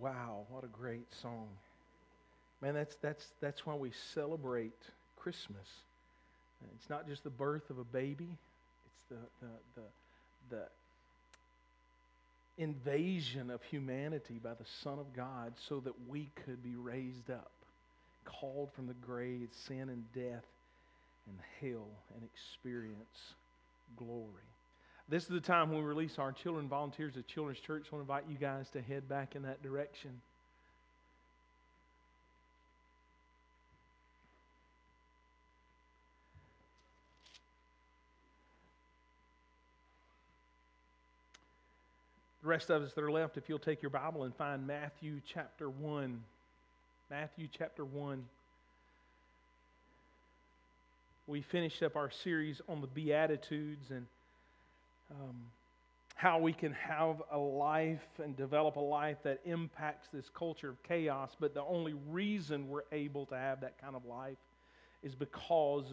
Wow, what a great song. Man, that's why we celebrate Christmas. It's not just the birth of a baby. It's the invasion of humanity by the Son of God so that we could be raised up, called from the grave, sin and death and hell, and experience glory. This is the time when we release our children. Volunteers at Children's Church, I want to invite you guys to head back in that direction. The rest of us that are left, if you'll take your Bible and find Matthew chapter 1. Matthew chapter 1. We finished up our series on the Beatitudes and how we can have a life and develop a life that impacts this culture of chaos. But the only reason we're able to have that kind of life is because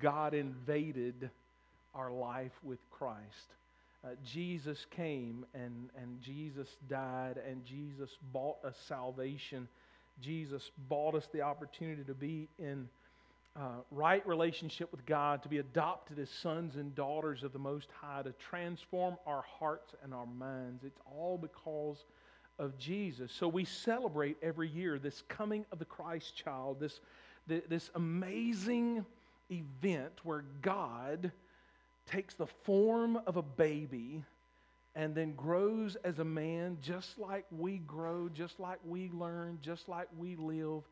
God invaded our life with Christ. Jesus came and Jesus died, and Jesus bought us salvation. Jesus bought us the opportunity to be in right relationship with God, to be adopted as sons and daughters of the Most High, to transform our hearts and our minds. It's all because of Jesus. So we celebrate every year this coming of the Christ child, this amazing event where God takes the form of a baby and then grows as a man, just like we grow, just like we learn, just like we live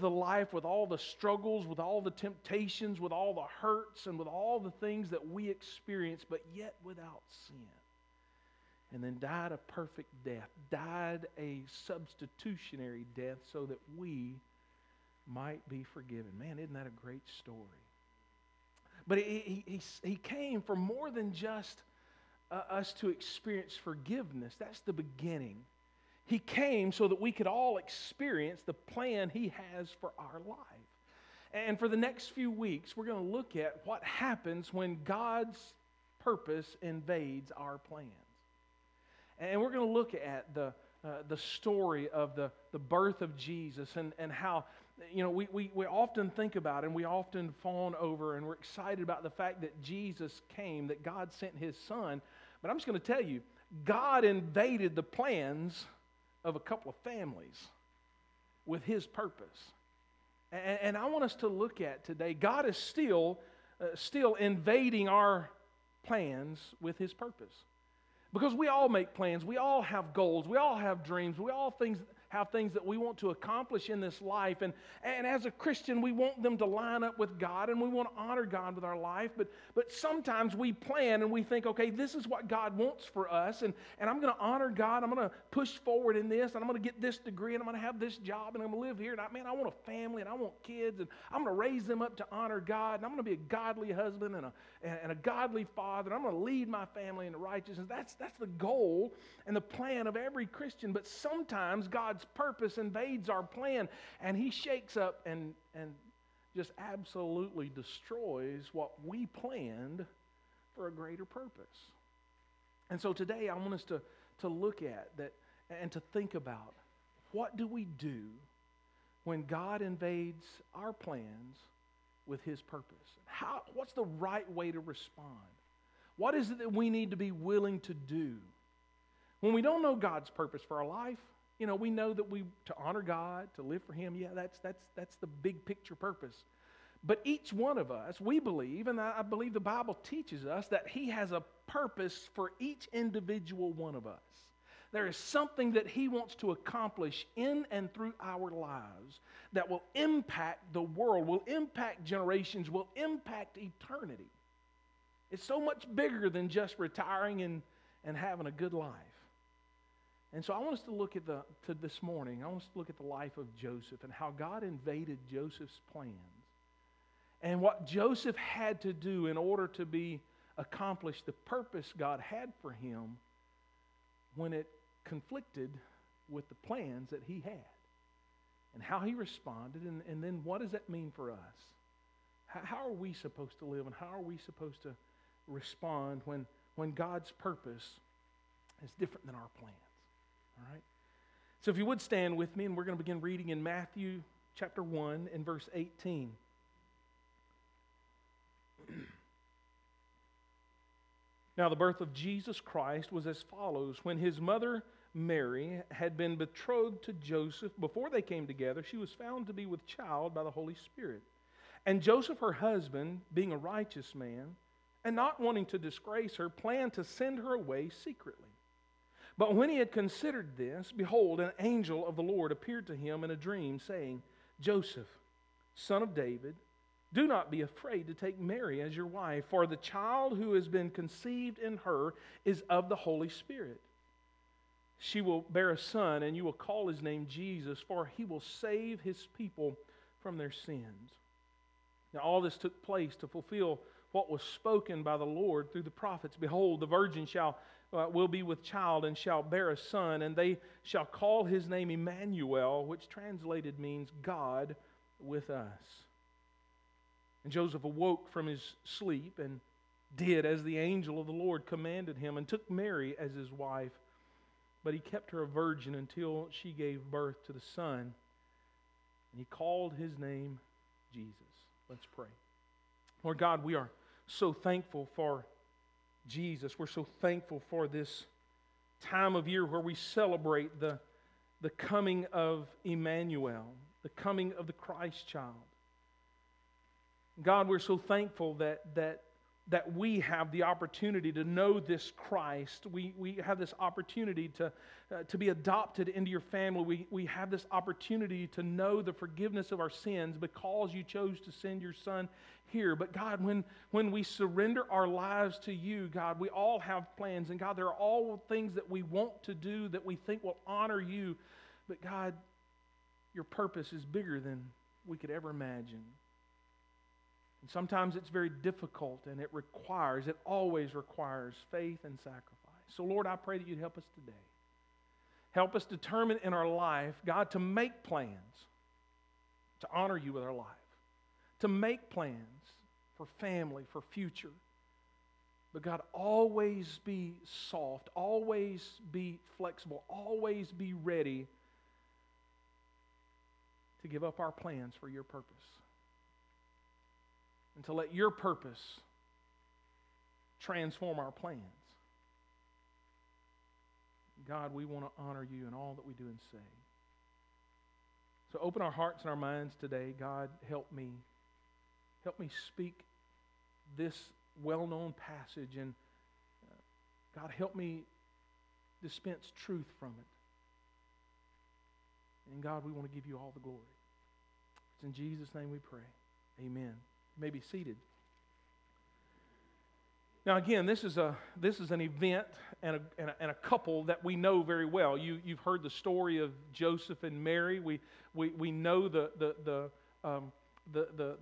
the life with all the struggles, with all the temptations, with all the hurts, and with all the things that we experience, but yet without sin. And then died a perfect death, died a substitutionary death so that we might be forgiven. Man, isn't that a great story? But he came for more than just us to experience forgiveness. That's the beginning. He came so that we could all experience the plan He has for our life. And for the next few weeks, we're going to look at what happens when God's purpose invades our plans. And we're going to look at the story of the birth of Jesus and how, you know, we often think about and we often fawn over and we're excited about the fact that Jesus came, that God sent His Son. But I'm just going to tell you, God invaded the plans of a couple of families with His purpose. And I want us to look at today, God is still invading our plans with His purpose. Because we all make plans, we all have goals, we all have dreams, we all have things that we want to accomplish in this life. And as a Christian, we want them to line up with God and we want to honor God with our life. But sometimes we plan and we think, okay, this is what God wants for us. And I'm going to honor God. I'm going to push forward in this. And I'm going to get this degree. And I'm going to have this job. And I'm going to live here. And I want a family and I want kids. And I'm going to raise them up to honor God. And I'm going to be a godly husband and a godly father. And I'm going to lead my family into righteousness. That's the goal and the plan of every Christian. But sometimes God's purpose invades our plan, and He shakes up and just absolutely destroys what we planned for a greater purpose. And so today I want us to look at that and to think about, what do we do when God invades our plans with His purpose? What's the right way to respond? What is it that we need to be willing to do? When we don't know God's purpose for our life, you know, we know that to honor God, to live for Him, yeah, that's the big picture purpose. But each one of us, we believe, and I believe the Bible teaches us, that He has a purpose for each individual one of us. There is something that He wants to accomplish in and through our lives that will impact the world, will impact generations, will impact eternity. It's so much bigger than just retiring and having a good life. And so I want us to look at this morning, I want us to look at the life of Joseph and how God invaded Joseph's plans and what Joseph had to do in order to accomplish the purpose God had for him when it conflicted with the plans that he had and how he responded, and then what does that mean for us? How are we supposed to live and how are we supposed to respond when God's purpose is different than our plans? All right. So if you would stand with me, and we're going to begin reading in Matthew chapter 1 and verse 18. Now the birth of Jesus Christ was as follows. When his mother Mary had been betrothed to Joseph, before they came together, she was found to be with child by the Holy Spirit. And Joseph, her husband, being a righteous man, and not wanting to disgrace her, planned to send her away secretly. But when he had considered this, behold, an angel of the Lord appeared to him in a dream, saying, Joseph, son of David, do not be afraid to take Mary as your wife, for the child who has been conceived in her is of the Holy Spirit. She will bear a son, and you will call his name Jesus, for he will save his people from their sins. Now all this took place to fulfill what was spoken by the Lord through the prophets. Behold, the virgin will be with child and shall bear a son, and they shall call his name Emmanuel, which translated means God with us. And Joseph awoke from his sleep and did as the angel of the Lord commanded him, and took Mary as his wife. But he kept her a virgin until she gave birth to the Son, and he called his name Jesus. Let's pray. Lord God, we are so thankful for Jesus. We're so thankful for this time of year where we celebrate the coming of Emmanuel, the coming of the Christ child. God, we're so thankful that we have the opportunity to know this Christ. We have this opportunity to be adopted into your family. We have this opportunity to know the forgiveness of our sins because you chose to send your Son here. But God, when we surrender our lives to you, God, we all have plans. And God, there are all things that we want to do that we think will honor you. But God, your purpose is bigger than we could ever imagine. And sometimes it's very difficult, and it always requires faith and sacrifice. So Lord, I pray that you'd help us today. Help us determine in our life, God, to make plans to honor you with our life, to make plans for family, for future. But God, always be soft, always be flexible, always be ready to give up our plans for your purpose. And to let your purpose transform our plans. God, we want to honor you in all that we do and say. So open our hearts and our minds today. God, help me. Help me speak this well-known passage. And God, help me dispense truth from it. And God, we want to give you all the glory. It's in Jesus' name we pray. Amen. May be seated. Now again, this is an event and a couple that we know very well. You've heard the story of Joseph and Mary. We know the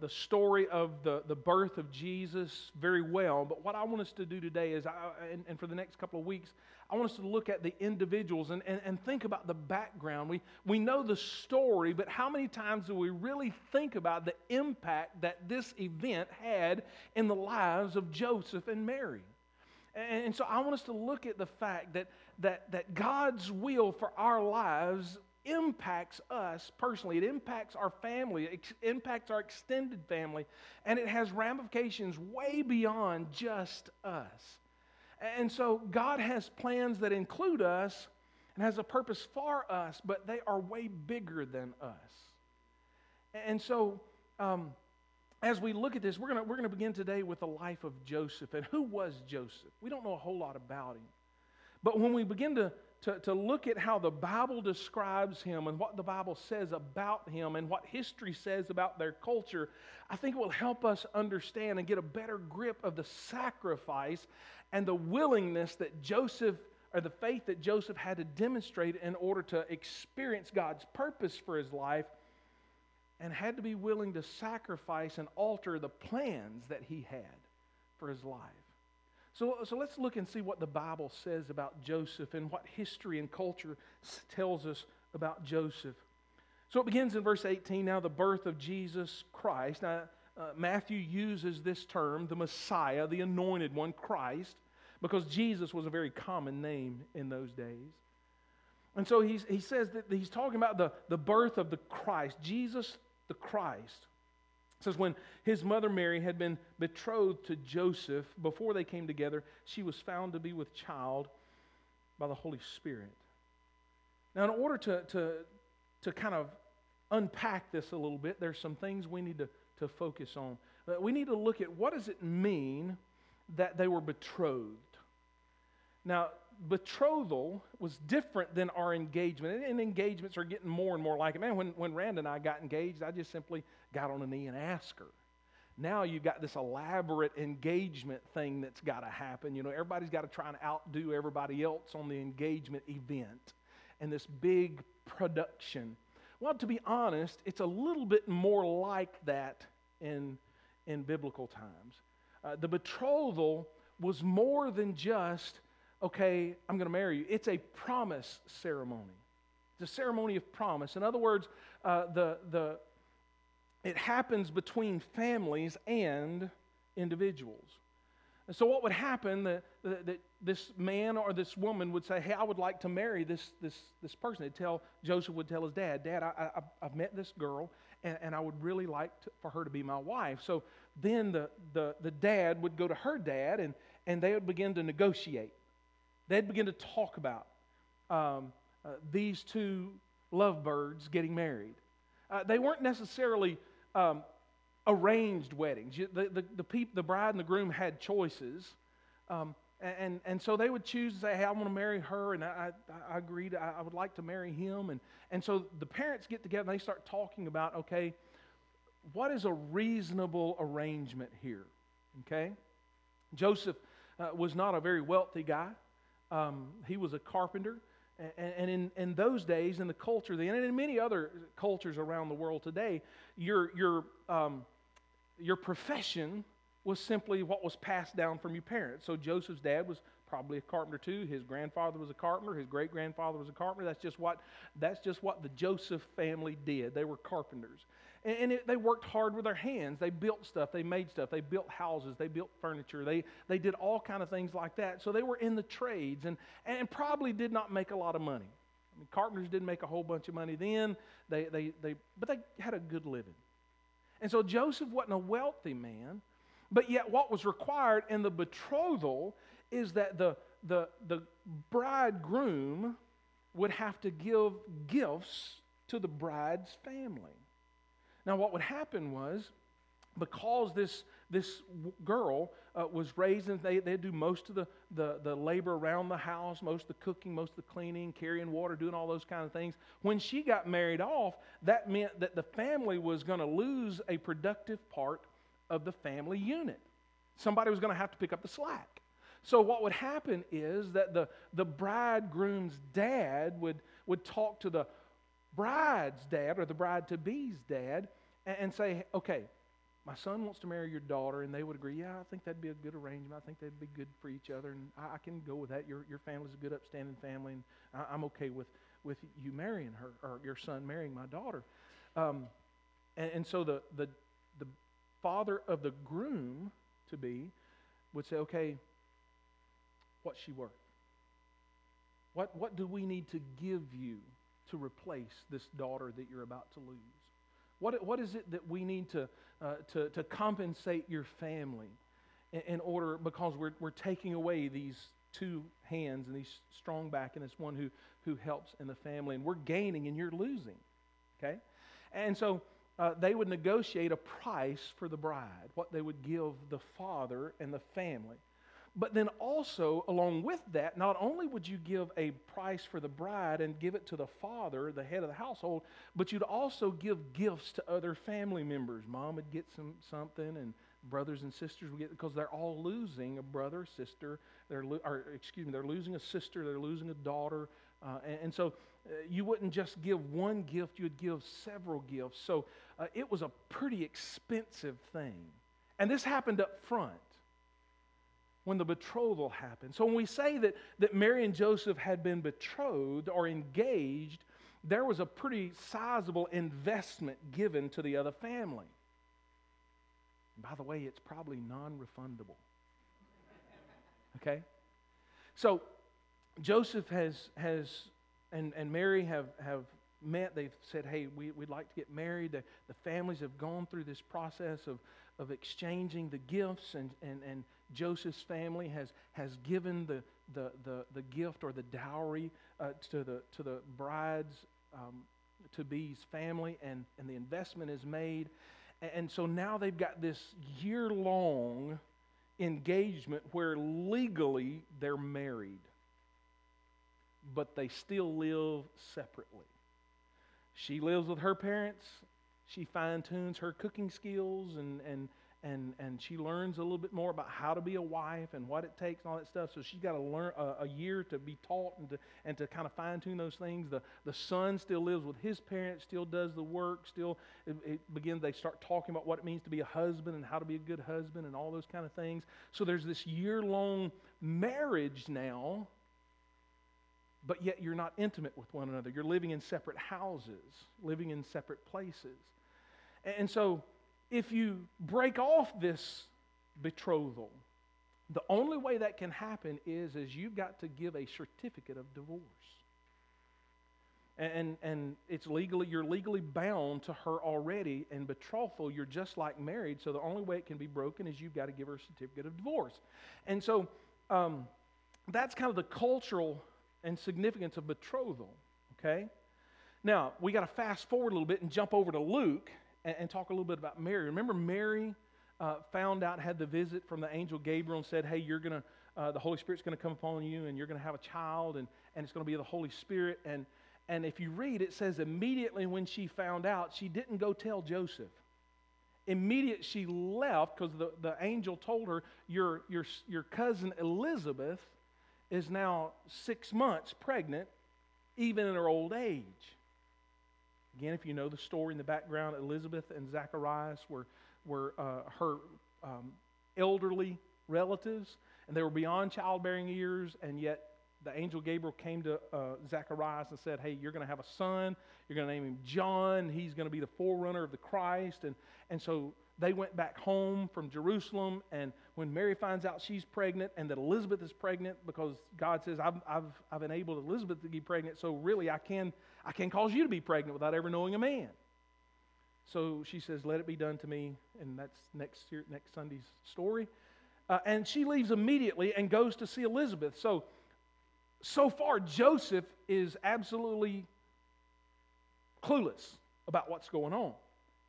story of the birth of Jesus very well. But what I want us to do today is, and for the next couple of weeks, I want us to look at the individuals and think about the background. We know the story, but how many times do we really think about the impact that this event had in the lives of Joseph and Mary? And so I want us to look at the fact that God's will for our lives impacts us personally. It impacts our family. It impacts our extended family. And it has ramifications way beyond just us. And so God has plans that include us and has a purpose for us, but they are way bigger than us. And so as we look at this, we're going to begin today with the life of Joseph. And who was Joseph? We don't know a whole lot about him. But when we begin to look at how the Bible describes him and what the Bible says about him and what history says about their culture, I think it will help us understand and get a better grip of the sacrifice and the willingness that Joseph, or the faith that Joseph had to demonstrate in order to experience God's purpose for his life, and had to be willing to sacrifice and alter the plans that he had for his life. So let's look and see what the Bible says about Joseph and what history and culture tells us about Joseph. So it begins in verse 18, now the birth of Jesus Christ. Now, Matthew uses this term, the Messiah, the anointed one, Christ, because Jesus was a very common name in those days. And so he says that he's talking about the birth of the Christ, Jesus the Christ. It says, when his mother Mary had been betrothed to Joseph, before they came together, she was found to be with child by the Holy Spirit. Now, in order to kind of unpack this a little bit, there's some things we need to focus on. We need to look at what does it mean that they were betrothed. Now, betrothal was different than our engagement, and engagements are getting more and more like it. Man, when Rand and I got engaged, I just simply got on a knee and asked her. Now you've got this elaborate engagement thing that's got to happen. You know, everybody's got to try and outdo everybody else on the engagement event, and this big production. Well, to be honest, it's a little bit more like that in biblical times. The betrothal was more than just, okay, I'm going to marry you. It's a promise ceremony. It's a ceremony of promise. In other words, it happens between families and individuals. And so what would happen, that this man or this woman would say, hey, I would like to marry this person. Joseph would tell his dad, Dad, I've met this girl, and I would really like for her to be my wife. So then the dad would go to her dad, and they would begin to negotiate. They'd begin to talk about these two lovebirds getting married. They weren't necessarily arranged weddings. The bride and the groom had choices, and so they would choose to say, hey, I want to marry her, and I agreed, I would like to marry him. And so the parents get together, and they start talking about, okay, what is a reasonable arrangement here? Okay? Joseph was not a very wealthy guy. He was a carpenter. And in those days, in the culture then, and in many other cultures around the world today, your profession was simply what was passed down from your parents. So Joseph's dad was probably a carpenter too. His grandfather was a carpenter. His great-grandfather was a carpenter. That's just what the Joseph family did. They were carpenters. And they worked hard with their hands. They built stuff. They made stuff. They built houses. They built furniture. They did all kind of things like that. So they were in the trades and probably did not make a lot of money. I mean, carpenters didn't make a whole bunch of money then. But they had a good living. And so Joseph wasn't a wealthy man, but yet what was required in the betrothal is that the bridegroom would have to give gifts to the bride's family. Now, what would happen was, because this girl was raised, and they do most of the labor around the house, most of the cooking, most of the cleaning, carrying water, doing all those kind of things. When she got married off, that meant that the family was going to lose a productive part of the family unit. Somebody was going to have to pick up the slack. So what would happen is that the bridegroom's dad would talk to the bride's dad, or the bride-to-be's dad, and say, okay, my son wants to marry your daughter, and they would agree, yeah, I think that'd be a good arrangement. I think that'd be good for each other, and I can go with that. Your family's a good, upstanding family, and I'm okay with you marrying her, or your son marrying my daughter. And so the father of the groom-to-be would say, okay, what's she worth? What do we need to give you to replace this daughter that you're about to lose? What is it that we need to compensate your family in order, because we're taking away these two hands and these strong back and this one who helps in the family, and we're gaining and you're losing, okay? And so they would negotiate a price for the bride, what they would give the father and the family. But then also, along with that, not only would you give a price for the bride and give it to the father, the head of the household, but you'd also give gifts to other family members. Mom would get something, and brothers and sisters would get, because they're all losing a brother, sister. They're losing a sister. They're losing a daughter, and so you wouldn't just give one gift. You'd give several gifts. So it was a pretty expensive thing, and this happened up front when the betrothal happened. So when we say that Mary and Joseph had been betrothed or engaged, there was a pretty sizable investment given to the other family. And by the way, it's probably non-refundable. Okay? So Joseph has and Mary have met. They've said, hey, we'd like to get married. The families have gone through this process of exchanging the gifts, and Joseph's family has given the gift or the dowry to the bride's to be's family, and the investment is made. And so now they've got this year-long engagement where legally they're married, but they still live separately. She lives with her parents. She fine-tunes her cooking skills, and she learns a little bit more about how to be a wife and what it takes and all that stuff. So she's got to learn a year to be taught and to kind of fine-tune those things. The son still lives with his parents, still does the work, still they start talking about what it means to be a husband and how to be a good husband and all those kind of things. So there's this year-long marriage now, but yet you're not intimate with one another. You're living in separate houses, living in separate places. And so if you break off this betrothal, the only way that can happen is you've got to give a certificate of divorce. And you're legally bound to her already, and betrothal, you're just like married, so the only way it can be broken is you've got to give her a certificate of divorce. And so that's kind of the cultural and significance of betrothal, okay? Now, we got to fast forward a little bit and jump over to Luke and talk a little bit about Mary. Remember, Mary had the visit from the angel Gabriel and said, hey, you're going to, the Holy Spirit's going to come upon you, and you're going to have a child, and it's going to be the Holy Spirit. And if you read, it says immediately when she found out, she didn't go tell Joseph. Immediately she left because the angel told her, your cousin Elizabeth is now 6 months pregnant, even in her old age. Again, if you know the story in the background, Elizabeth and Zacharias were her elderly relatives, and they were beyond childbearing years, and yet the angel Gabriel came to Zacharias and said, hey, you're going to have a son, you're going to name him John, he's going to be the forerunner of the Christ, and so they went back home from Jerusalem, and when Mary finds out she's pregnant and that Elizabeth is pregnant, because God says, I've enabled Elizabeth to be pregnant, so really I can cause you to be pregnant without ever knowing a man. So she says, let it be done to me, and that's next Sunday's story. And she leaves immediately and goes to see Elizabeth. So far, Joseph is absolutely clueless about what's going on.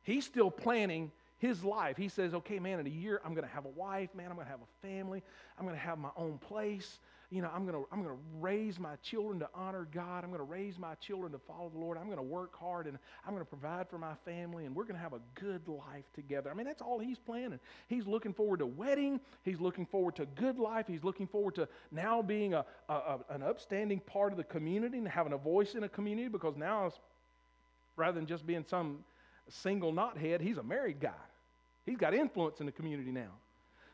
He's still planning his life. He says, okay, man, in a year, I'm going to have a wife, man, I'm going to have a family, I'm going to have my own place, you know, I'm going to raise my children to honor God, I'm going to raise my children to follow the Lord, I'm going to work hard, and I'm going to provide for my family, and we're going to have a good life together. I mean, that's all he's planning. He's looking forward to wedding, he's looking forward to good life, he's looking forward to now being an upstanding part of the community and having a voice in a community, because now, rather than just being some single knothead, he's a married guy. He's got influence in the community now.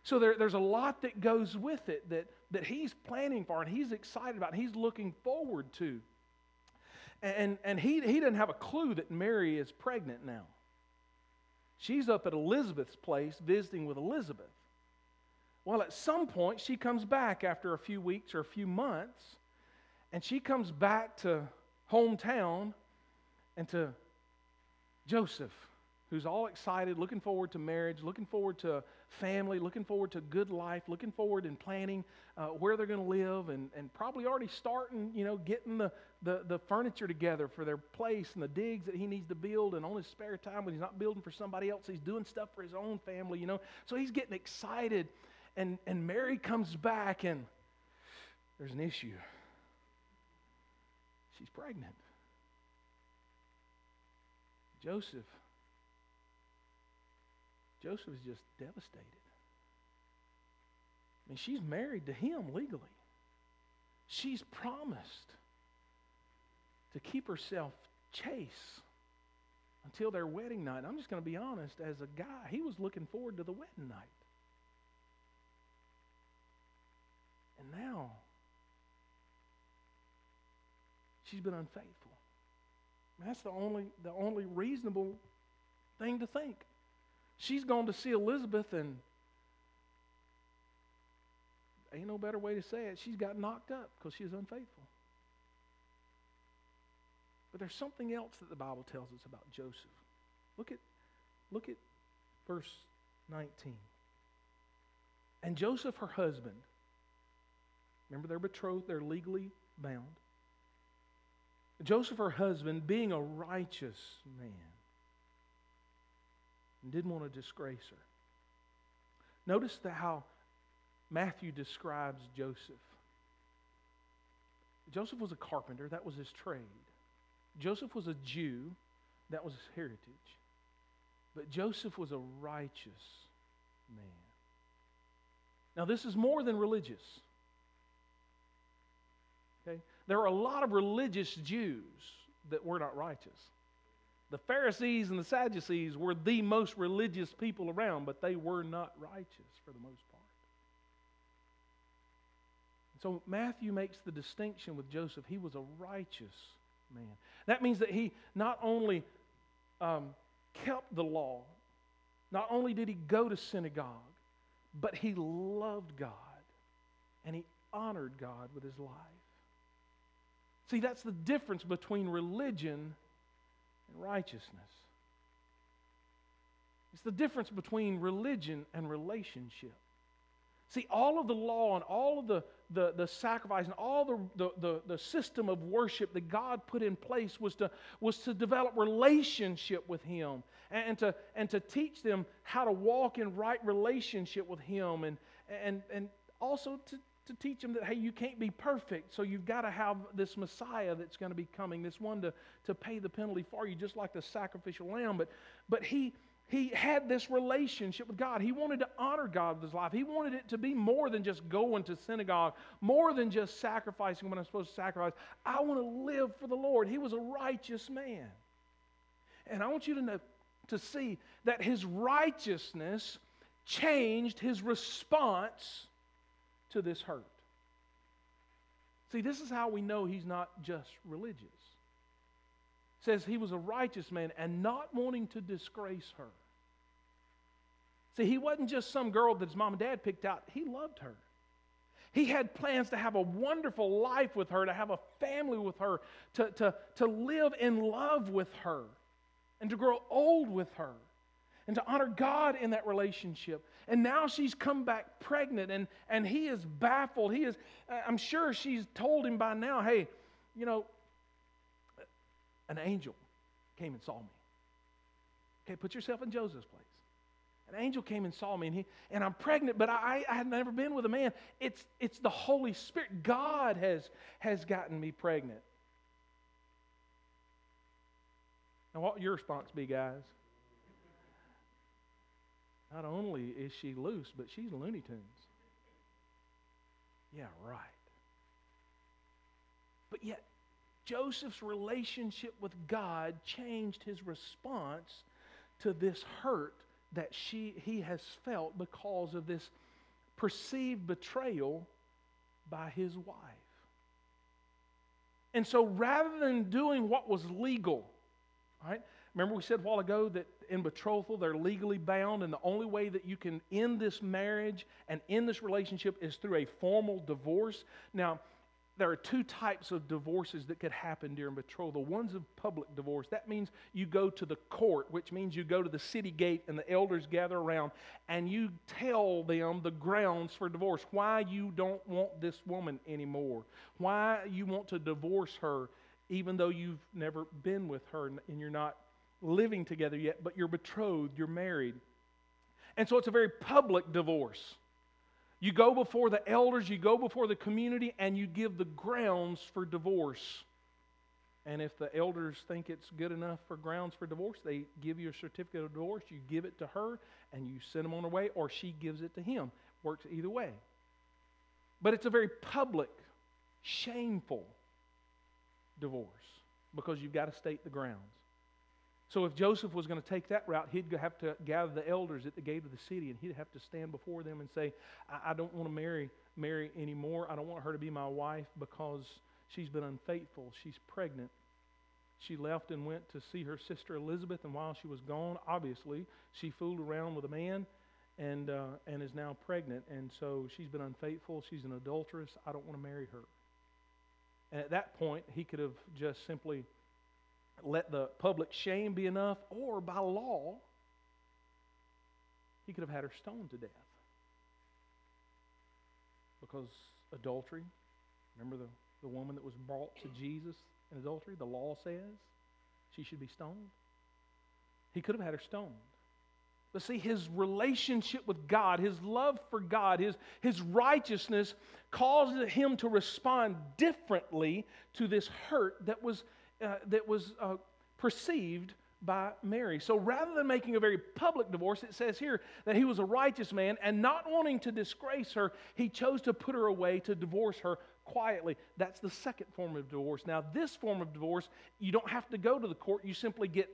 So there's a lot that goes with it that he's planning for, and he's excited about, and he's looking forward to. And he doesn't have a clue that Mary is pregnant now. She's up at Elizabeth's place visiting with Elizabeth. Well, at some point, she comes back after a few weeks or a few months, and she comes back to hometown and to Joseph, who's all excited, looking forward to marriage, looking forward to family, looking forward to good life, looking forward and planning where they're going to live, and probably already starting, you know, getting the furniture together for their place and the digs that he needs to build, and on his spare time when he's not building for somebody else, he's doing stuff for his own family, you know. So he's getting excited, and Mary comes back, and there's an issue. She's pregnant. Joseph is just devastated. I mean, she's married to him legally. She's promised to keep herself chaste until their wedding night. And I'm just going to be honest, as a guy, he was looking forward to the wedding night. And now, she's been unfaithful. That's the only reasonable thing to think. She's gone to see Elizabeth, and ain't no better way to say it. She's got knocked up because she's unfaithful. But there's something else that the Bible tells us about Joseph. Look at verse 19. And Joseph, her husband, remember they're betrothed, they're legally bound. Joseph, her husband, being a righteous man, and didn't want to disgrace her. Notice how Matthew describes Joseph. Joseph was a carpenter. That was his trade. Joseph was a Jew. That was his heritage. But Joseph was a righteous man. Now, this is more than religious. Okay? There are a lot of religious Jews that were not righteous. The Pharisees and the Sadducees were the most religious people around, but they were not righteous for the most part. So Matthew makes the distinction with Joseph. He was a righteous man. That means that he not only kept the law, not only did he go to synagogue, but he loved God and he honored God with his life. See, that's the difference between religion and righteousness. It's the difference between religion and relationship. See, all of the law and all of the sacrifice and all the system of worship that God put in place was to develop relationship with Him and to teach them how to walk in right relationship with Him and also to teach them that, hey, you can't be perfect, so you've got to have this Messiah that's going to be coming, this one to pay the penalty for you, just like the sacrificial lamb. But He had this relationship with God. He wanted to honor God with his life. He wanted it to be more than just going to synagogue, more than just sacrificing when I'm supposed to sacrifice. I want to live for the Lord. He was a righteous man. And I want you to see that his righteousness changed his response to this hurt. See, this is how we know he's not just religious. Says he was a righteous man and not wanting to disgrace her. See, he wasn't just some girl that his mom and dad picked out. He loved her. He had plans to have a wonderful life with her, to have a family with her, to live in love with her, and to grow old with her, and to honor God in that relationship. And now she's come back pregnant, and he is baffled. I'm sure she's told him by now, hey, you know, an angel came and saw me. Okay, put yourself in Joseph's place. An angel came and saw me, and I'm pregnant, but I had never been with a man. It's the Holy Spirit. God has gotten me pregnant. Now, what would your response be, guys? Not only is she loose, but she's Looney Tunes. Yeah, right. But yet, Joseph's relationship with God changed his response to this hurt that he has felt because of this perceived betrayal by his wife. And so rather than doing what was legal, all right, remember we said a while ago that in betrothal they're legally bound, and the only way that you can end this marriage and end this relationship is through a formal divorce. Now, there are two types of divorces that could happen during betrothal. One's of public divorce. That means you go to the court, which means you go to the city gate and the elders gather around and you tell them the grounds for divorce, why you don't want this woman anymore, why you want to divorce her even though you've never been with her and you're not living together yet, but you're betrothed, you're married. And so it's a very public divorce. You go before the elders, you go before the community, and you give the grounds for divorce. And if the elders think it's good enough for grounds for divorce, they give you a certificate of divorce, you give it to her, and you send them on their way, or she gives it to him. Works either way. But it's a very public, shameful divorce because you've got to state the grounds. So if Joseph was going to take that route, he'd have to gather the elders at the gate of the city, and he'd have to stand before them and say, I don't want to marry anymore. I don't want her to be my wife because she's been unfaithful. She's pregnant. She left and went to see her sister Elizabeth, and while she was gone, obviously, she fooled around with a man and is now pregnant. And so she's been unfaithful. She's an adulteress. I don't want to marry her. And at that point, he could have just simply let the public shame be enough, or by law, he could have had her stoned to death. Because adultery, remember the woman that was brought to Jesus in adultery, the law says she should be stoned. He could have had her stoned. But see, his relationship with God, his love for God, his righteousness caused him to respond differently to this hurt that was perceived by Mary. So rather than making a very public divorce, it says here that he was a righteous man, and not wanting to disgrace her, he chose to put her away, to divorce her quietly. That's the second form of divorce. Now, this form of divorce, you don't have to go to the court. You simply get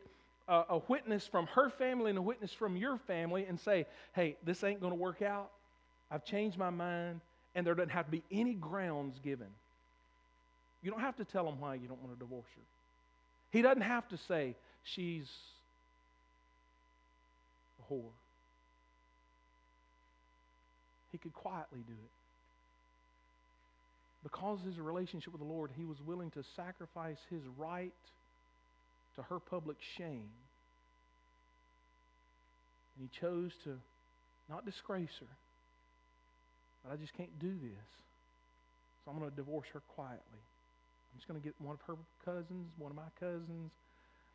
a witness from her family and a witness from your family and say, hey, this ain't going to work out. I've changed my mind, and there doesn't have to be any grounds given. You don't have to tell him why you don't want to divorce her. He doesn't have to say she's a whore. He could quietly do it. Because of his relationship with the Lord, he was willing to sacrifice his right to her public shame. And he chose to not disgrace her. But I just can't do this. So I'm going to divorce her quietly. I'm just going to get one of her cousins, one of my cousins.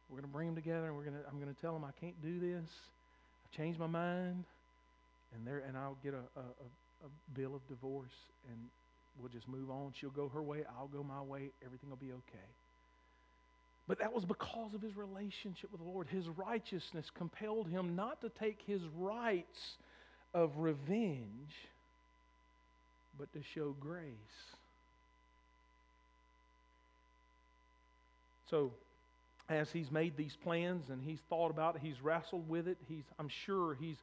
We're going to bring them together, and I'm going to tell them I can't do this. I've changed my mind, and I'll get a bill of divorce, and we'll just move on. She'll go her way. I'll go my way. Everything will be okay. But that was because of his relationship with the Lord. His righteousness compelled him not to take his rights of revenge, but to show grace. So, as he's made these plans and he's thought about it, he's wrestled with it. I'm sure he's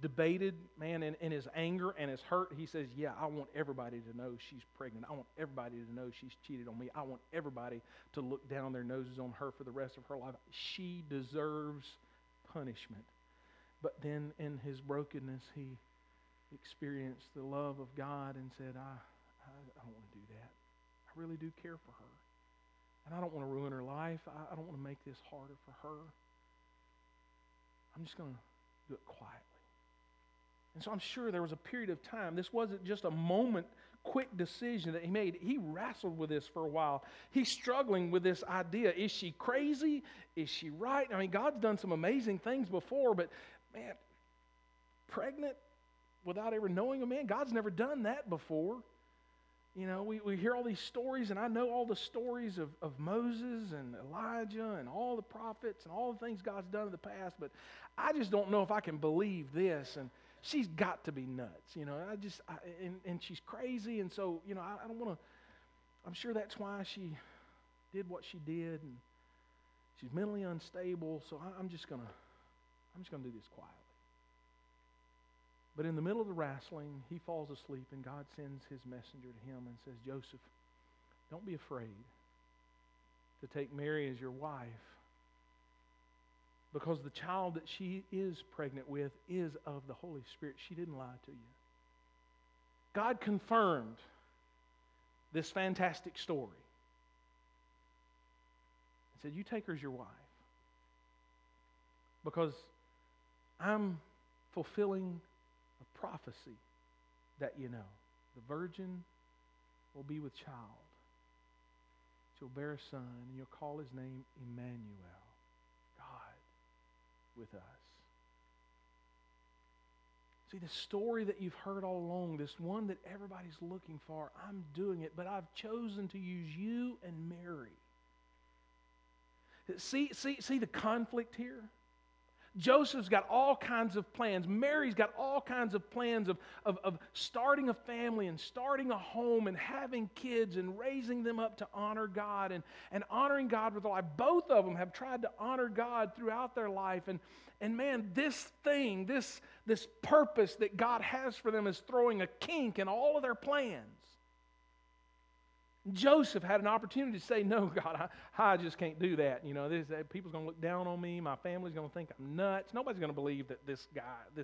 debated, man, in his anger and his hurt. He says, yeah, I want everybody to know she's pregnant. I want everybody to know she's cheated on me. I want everybody to look down their noses on her for the rest of her life. She deserves punishment. But then in his brokenness, he experienced the love of God and said, I don't want to do that. I really do care for her. And I don't want to ruin her life. I don't want to make this harder for her. I'm just going to do it quietly. And so I'm sure there was a period of time. This wasn't just a moment, quick decision that he made. He wrestled with this for a while. He's struggling with this idea. Is she crazy? Is she right? I mean, God's done some amazing things before, but man, pregnant without ever knowing a man? God's never done that before. You know, we hear all these stories, and I know all the stories of Moses and Elijah and all the prophets and all the things God's done in the past, but I just don't know if I can believe this. And she's got to be nuts, you know. And she's crazy, and so, you know, I don't want to. I'm sure that's why she did what she did, and she's mentally unstable. So I'm just gonna do this quietly. But in the middle of the wrestling, he falls asleep, and God sends his messenger to him and says, Joseph, don't be afraid to take Mary as your wife, because the child that she is pregnant with is of the Holy Spirit. She didn't lie to you. God confirmed this fantastic story and said, you take her as your wife, because I'm fulfilling a prophecy that you know. The virgin will be with child. She'll bear a son, and you'll call his name Emmanuel, God with us. See, the story that you've heard all along, this one that everybody's looking for, I'm doing it, but I've chosen to use you and Mary. See the conflict here? Joseph's got all kinds of plans. Mary's got all kinds of plans of starting a family and starting a home and having kids and raising them up to honor God and honoring God with their life. Both of them have tried to honor God throughout their life. And man, this thing, this purpose that God has for them is throwing a kink in all of their plans. Joseph had an opportunity to say, no, God, I just can't do that. You know, people's going to look down on me. My family's going to think I'm nuts. Nobody's going to believe that this guy,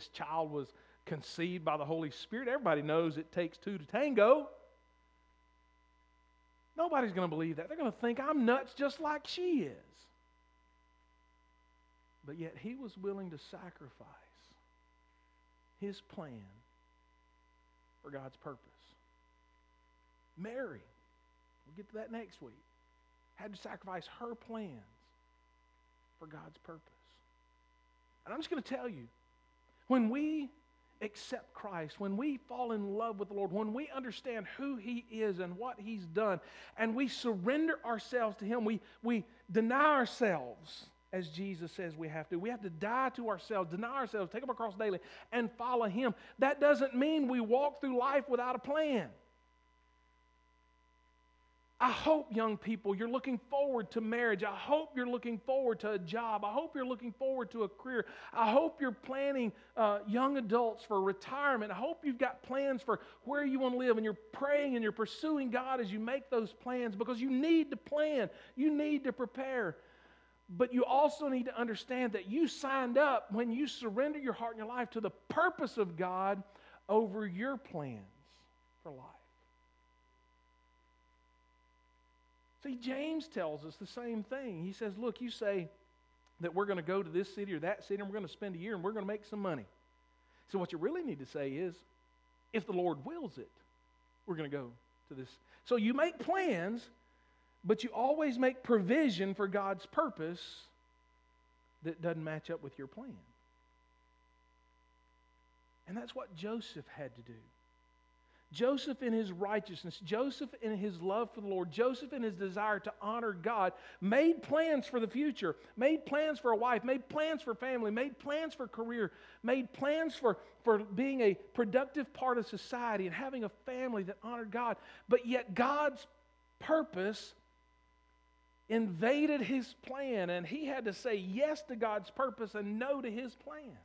this child was conceived by the Holy Spirit. Everybody knows it takes two to tango. Nobody's going to believe that. They're going to think I'm nuts just like she is. But yet he was willing to sacrifice his plan for God's purpose. Mary, we'll get to that next week, had to sacrifice her plans for God's purpose. And I'm just going to tell you, when we accept Christ, when we fall in love with the Lord, when we understand who He is and what He's done, and we surrender ourselves to Him, we deny ourselves, as Jesus says we have to. We have to die to ourselves, deny ourselves, take up our cross daily, and follow Him. That doesn't mean we walk through life without a plan. I hope, young people, you're looking forward to marriage. I hope you're looking forward to a job. I hope you're looking forward to a career. I hope you're planning young adults for retirement. I hope you've got plans for where you want to live, and you're praying and you're pursuing God as you make those plans, because you need to plan. You need to prepare. But you also need to understand that you signed up when you surrender your heart and your life to the purpose of God over your plans for life. See, James tells us the same thing. He says, look, you say that we're going to go to this city or that city, and we're going to spend a year, and we're going to make some money. So what you really need to say is, if the Lord wills it, we're going to go to this. So you make plans, but you always make provision for God's purpose that doesn't match up with your plan. And that's what Joseph had to do. Joseph in his righteousness, Joseph in his love for the Lord, Joseph in his desire to honor God, made plans for the future, made plans for a wife, made plans for family, made plans for career, made plans for being a productive part of society and having a family that honored God. But yet God's purpose invaded his plan, and he had to say yes to God's purpose and no to his plan.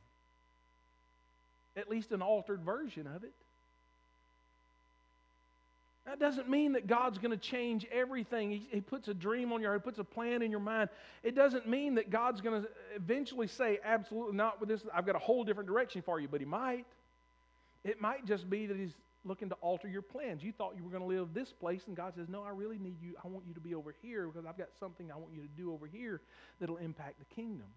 At least an altered version of it. That doesn't mean that God's going to change everything. He puts a dream on your heart. He puts a plan in your mind. It doesn't mean that God's going to eventually say, absolutely not with this. I've got a whole different direction for you. But He might. It might just be that He's looking to alter your plans. You thought you were going to live this place, and God says, no, I really need you. I want you to be over here because I've got something I want you to do over here that'll impact the kingdom.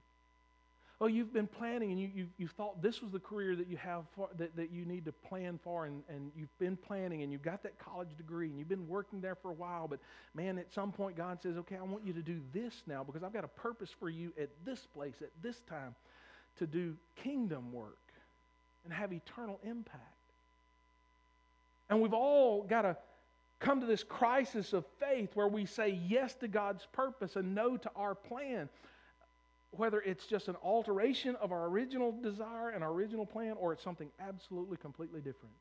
Oh, you've been planning, and you thought this was the career that you have for, that you need to plan for, and you've been planning, and you've got that college degree, and you've been working there for a while, but man, at some point God says, okay, I want you to do this now because I've got a purpose for you at this place, at this time, to do kingdom work and have eternal impact. And we've all got to come to this crisis of faith where we say yes to God's purpose and no to our plan. Whether it's just an alteration of our original desire and our original plan, or it's something absolutely, completely different.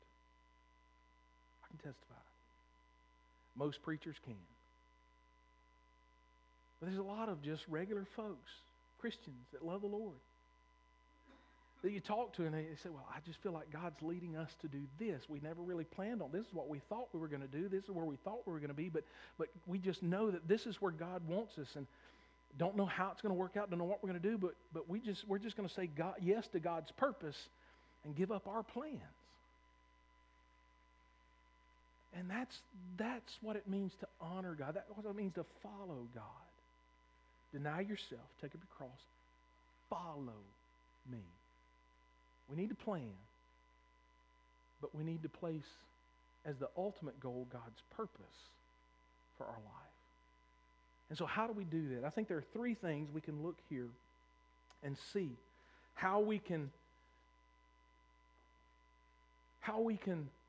I can testify. Most preachers can. But there's a lot of just regular folks, Christians, that love the Lord, that you talk to, and they say, well, I just feel like God's leading us to do this. We never really planned on this. This is what we thought we were going to do. This is where we thought we were going to be. But we just know that this is where God wants us, and don't know how it's going to work out, don't know what we're going to do, but we're just going to say yes to God's purpose and give up our plans. And that's what it means to honor God. That's what it means to follow God. Deny yourself, take up your cross, follow me. We need to plan, but we need to place as the ultimate goal God's purpose for our life. And so how do we do that? I think there are three things we can look here and see how we can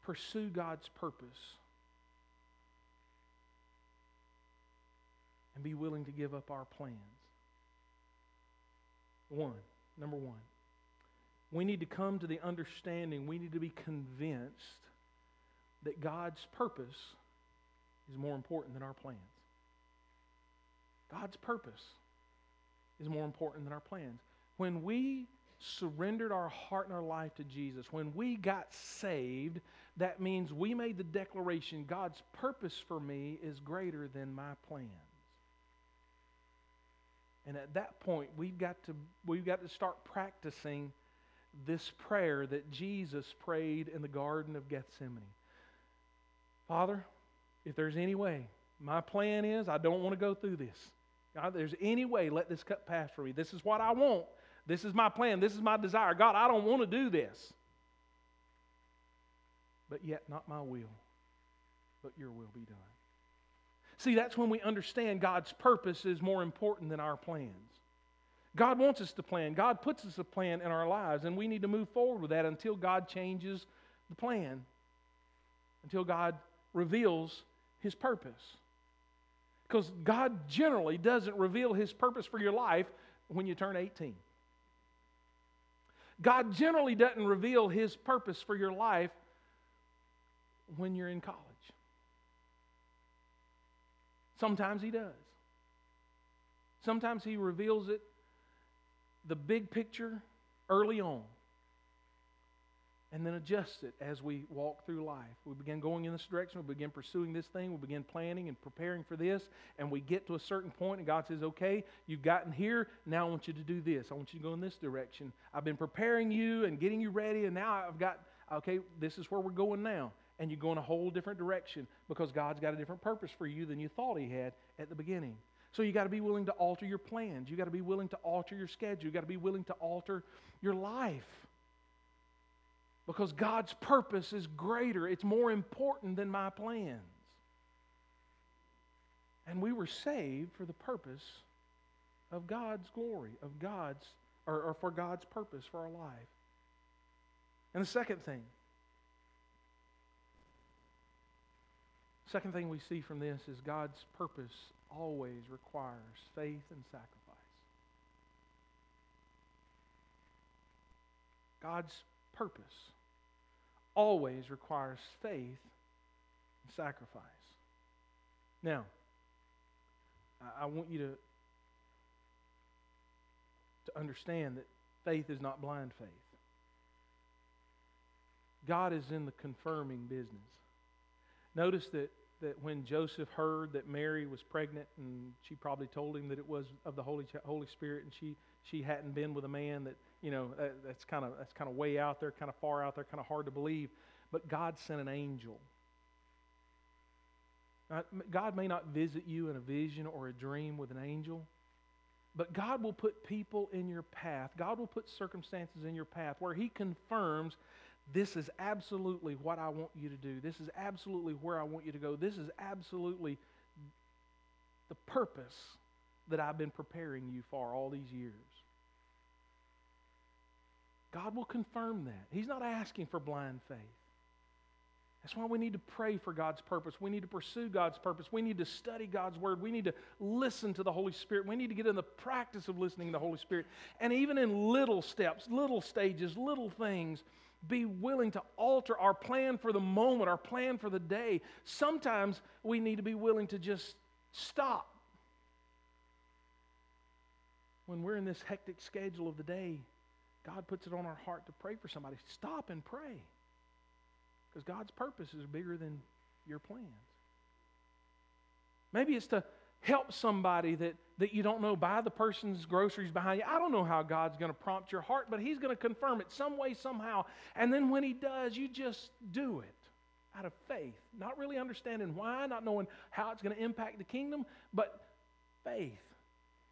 pursue God's purpose and be willing to give up our plans. Number one, we need to come to the understanding, we need to be convinced that God's purpose is more important than our plans. God's purpose is more important than our plans. When we surrendered our heart and our life to Jesus, when we got saved, that means we made the declaration, God's purpose for me is greater than my plans. And at that point, we've got to start practicing this prayer that Jesus prayed in the Garden of Gethsemane. Father, if there's any way My plan is I don't want to go through this. God, there's any way, let this cup pass for me. This is what I want. This is my plan. This is my desire. God, I don't want to do this. But yet, not my will, but your will be done. See, that's when we understand God's purpose is more important than our plans. God wants us to plan. God puts us a plan in our lives, and we need to move forward with that until God changes the plan, until God reveals His purpose. Because God generally doesn't reveal His purpose for your life when you turn 18. God generally doesn't reveal His purpose for your life when you're in college. Sometimes He does. Sometimes He reveals it, the big picture, early on, and then adjusts it as we walk through life. We begin going in this direction, we begin pursuing this thing, we begin planning and preparing for this, and we get to a certain point, and God says, okay, you've gotten here, now I want you to do this. I want you to go in this direction. I've been preparing you and getting you ready, and now I've got, okay, this is where we're going now. And you go in a whole different direction because God's got a different purpose for you than you thought He had at the beginning. So you got to be willing to alter your plans. You got to be willing to alter your schedule. You got to be willing to alter your life. Because God's purpose is greater. It's more important than my plans. And we were saved for the purpose of God's glory, of God's, or for God's purpose for our life. And the second thing we see from this is God's purpose always requires faith and sacrifice. God's purpose always requires faith and sacrifice. Now, I want you to understand that faith is not blind faith. God is in the confirming business. Notice that when Joseph heard that Mary was pregnant, and she probably told him that it was of the Holy Spirit, and she hadn't been with a man, that you know that's kind of way out there, kind of far out there, kind of hard to believe. But God sent an angel. Now, God may not visit you in a vision or a dream with an angel, but God will put people in your path. God will put circumstances in your path where He confirms, this is absolutely what I want you to do. This is absolutely where I want you to go. This is absolutely the purpose that I've been preparing you for all these years. God will confirm that. He's not asking for blind faith. That's why we need to pray for God's purpose. We need to pursue God's purpose. We need to study God's Word. We need to listen to the Holy Spirit. We need to get in the practice of listening to the Holy Spirit. And even in little steps, little stages, little things, be willing to alter our plan for the moment, our plan for the day. Sometimes we need to be willing to just stop. When we're in this hectic schedule of the day, God puts it on our heart to pray for somebody. Stop and pray. Because God's purpose is bigger than your plans. Maybe it's to help somebody that you don't know, buy the person's groceries behind you. I don't know how God's going to prompt your heart, but He's going to confirm it some way, somehow. And then when He does, you just do it out of faith. Not really understanding why, not knowing how it's going to impact the kingdom, but faith.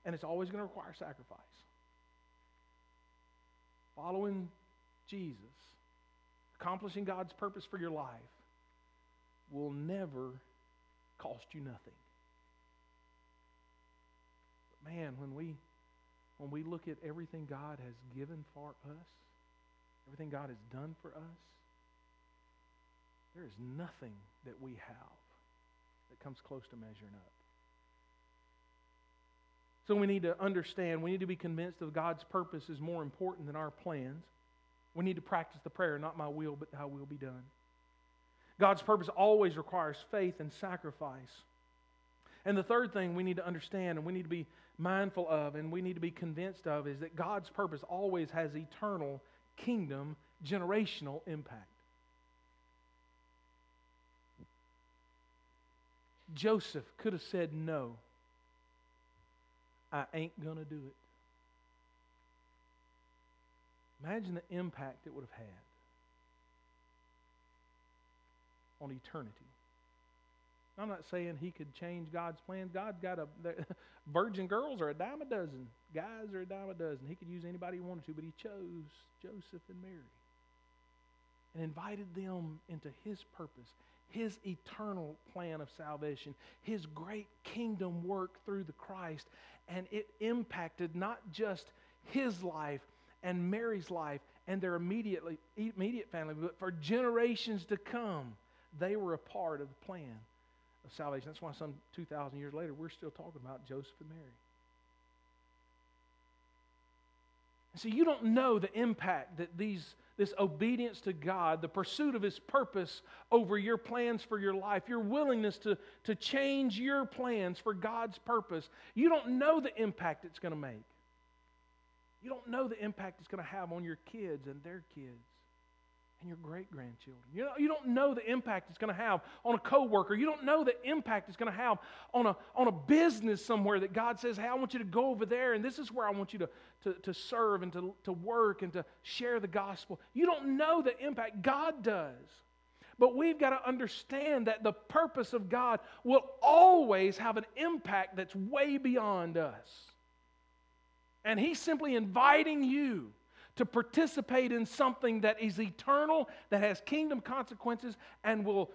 And it's always going to require sacrifice. Following Jesus, accomplishing God's purpose for your life will never cost you nothing. Man, when we look at everything God has given for us, everything God has done for us, there is nothing that we have that comes close to measuring up. So we need to understand, we need to be convinced that God's purpose is more important than our plans. We need to practice the prayer, not my will, but thy will be done. God's purpose always requires faith and sacrifice. And the third thing we need to understand, and we need to be mindful of, and we need to be convinced of, is that God's purpose always has eternal kingdom generational impact. Joseph could have said, no, I ain't going to do it. Imagine the impact it would have had on eternity. I'm not saying he could change God's plans. God's got a... virgin girls are a dime a dozen. Guys are a dime a dozen. He could use anybody he wanted to, but he chose Joseph and Mary and invited them into his purpose, his eternal plan of salvation, his great kingdom work through the Christ. And it impacted not just his life and Mary's life and their immediate family, but for generations to come, they were a part of the plan of salvation. That's why some 2,000 years later, we're still talking about Joseph and Mary. And so you don't know the impact that this obedience to God, the pursuit of His purpose over your plans for your life, your willingness to change your plans for God's purpose. You don't know the impact it's going to make. You don't know the impact it's going to have on your kids and their kids and your great-grandchildren. You don't know the impact it's going to have on a coworker. You don't know the impact it's going to have on a business somewhere that God says, hey, I want you to go over there, and this is where I want you to serve and to work and to share the gospel. You don't know the impact. God does. But we've got to understand that the purpose of God will always have an impact that's way beyond us. And He's simply inviting you to participate in something that is eternal, that has kingdom consequences, and will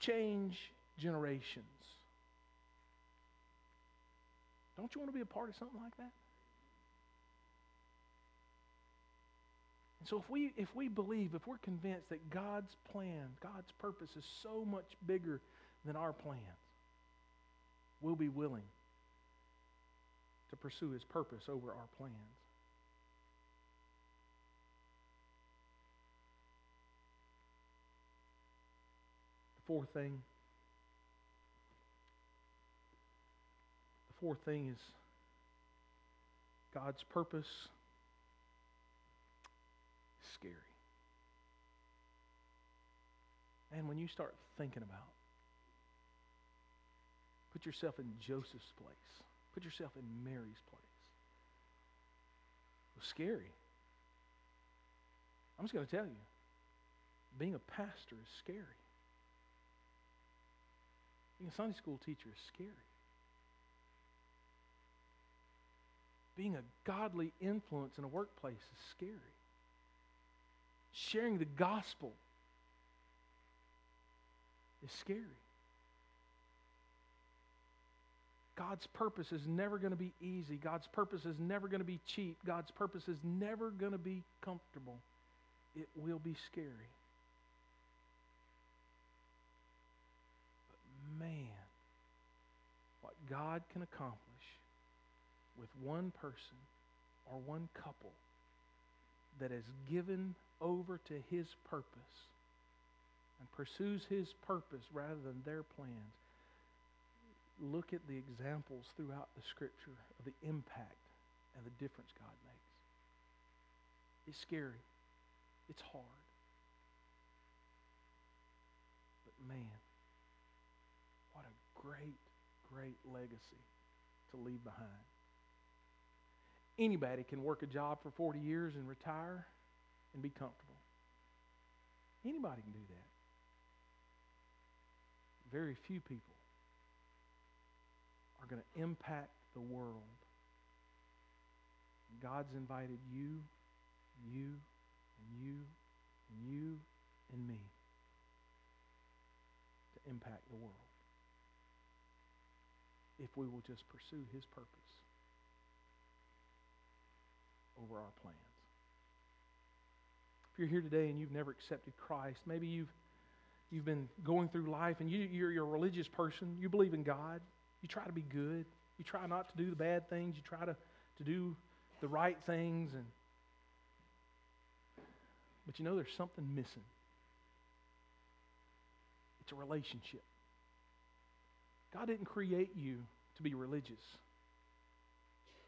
change generations. Don't you want to be a part of something like that? And so if we believe, if we're convinced that God's plan, God's purpose is so much bigger than our plans, we'll be willing to pursue His purpose over our plans. The fourth thing is God's purpose is scary. And when you start thinking about it, put yourself in Joseph's place. Put yourself in Mary's place. It was scary. I'm just going to tell you, being a pastor is scary. Being a Sunday school teacher is scary. Being a godly influence in a workplace is scary. Sharing the gospel is scary. God's purpose is never going to be easy. God's purpose is never going to be cheap. God's purpose is never going to be comfortable. It will be scary. But man, what God can accomplish with one person or one couple that is given over to His purpose and pursues His purpose rather than their plans. Look at the examples throughout the Scripture of the impact and the difference God makes. It's scary. It's hard. But man, what a great, great legacy to leave behind. Anybody can work a job for 40 years and retire and be comfortable. Anybody can do that. Very few people are going to impact the world. God's invited you, you, and you, and you, and me to impact the world if we will just pursue His purpose over our plans. If you're here today and you've never accepted Christ, maybe you've been going through life and you're a religious person, you believe in God, you try to be good. You try not to do the bad things. You try to do the right things. But you know there's something missing. It's a relationship. God didn't create you to be religious.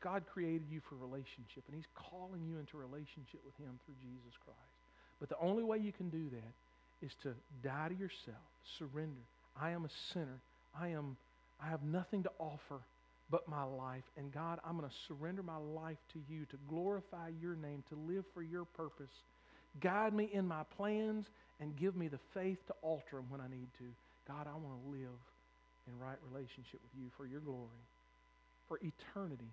God created you for relationship, and He's calling you into relationship with Him through Jesus Christ. But the only way you can do that is to die to yourself, surrender. I am a sinner. I have nothing to offer but my life. And God, I'm going to surrender my life to You to glorify Your name, to live for Your purpose. Guide me in my plans and give me the faith to alter them when I need to. God, I want to live in right relationship with you for your glory, for eternity,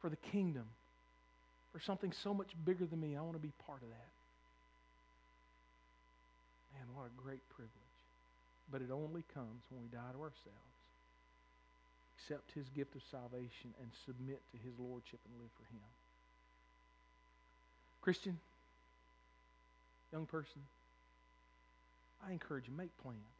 for the kingdom, for something so much bigger than me. I want to be part of that. Man, what a great privilege. But it only comes when we die to ourselves, accept His gift of salvation, and submit to His lordship and live for Him. Christian, young person, I encourage you, make plans.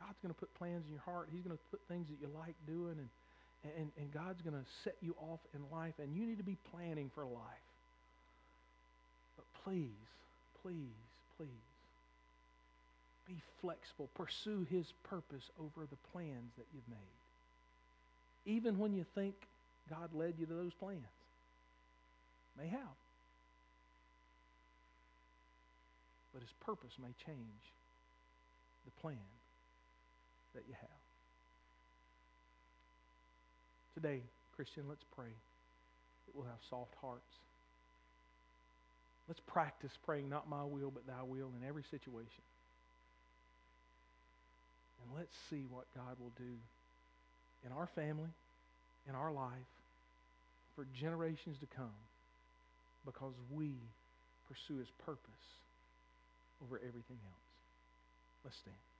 God's going to put plans in your heart. He's going to put things that you like doing, and God's going to set you off in life, and you need to be planning for life. But please, please, please, be flexible. Pursue His purpose over the plans that you've made, even when you think God led you to those plans. May have. But His purpose may change the plan that you have. Today, Christian, let's pray that we'll have soft hearts. Let's practice praying, not my will, but thy will in every situation. And let's see what God will do in our family, in our life, for generations to come, because we pursue His purpose over everything else. Let's stand.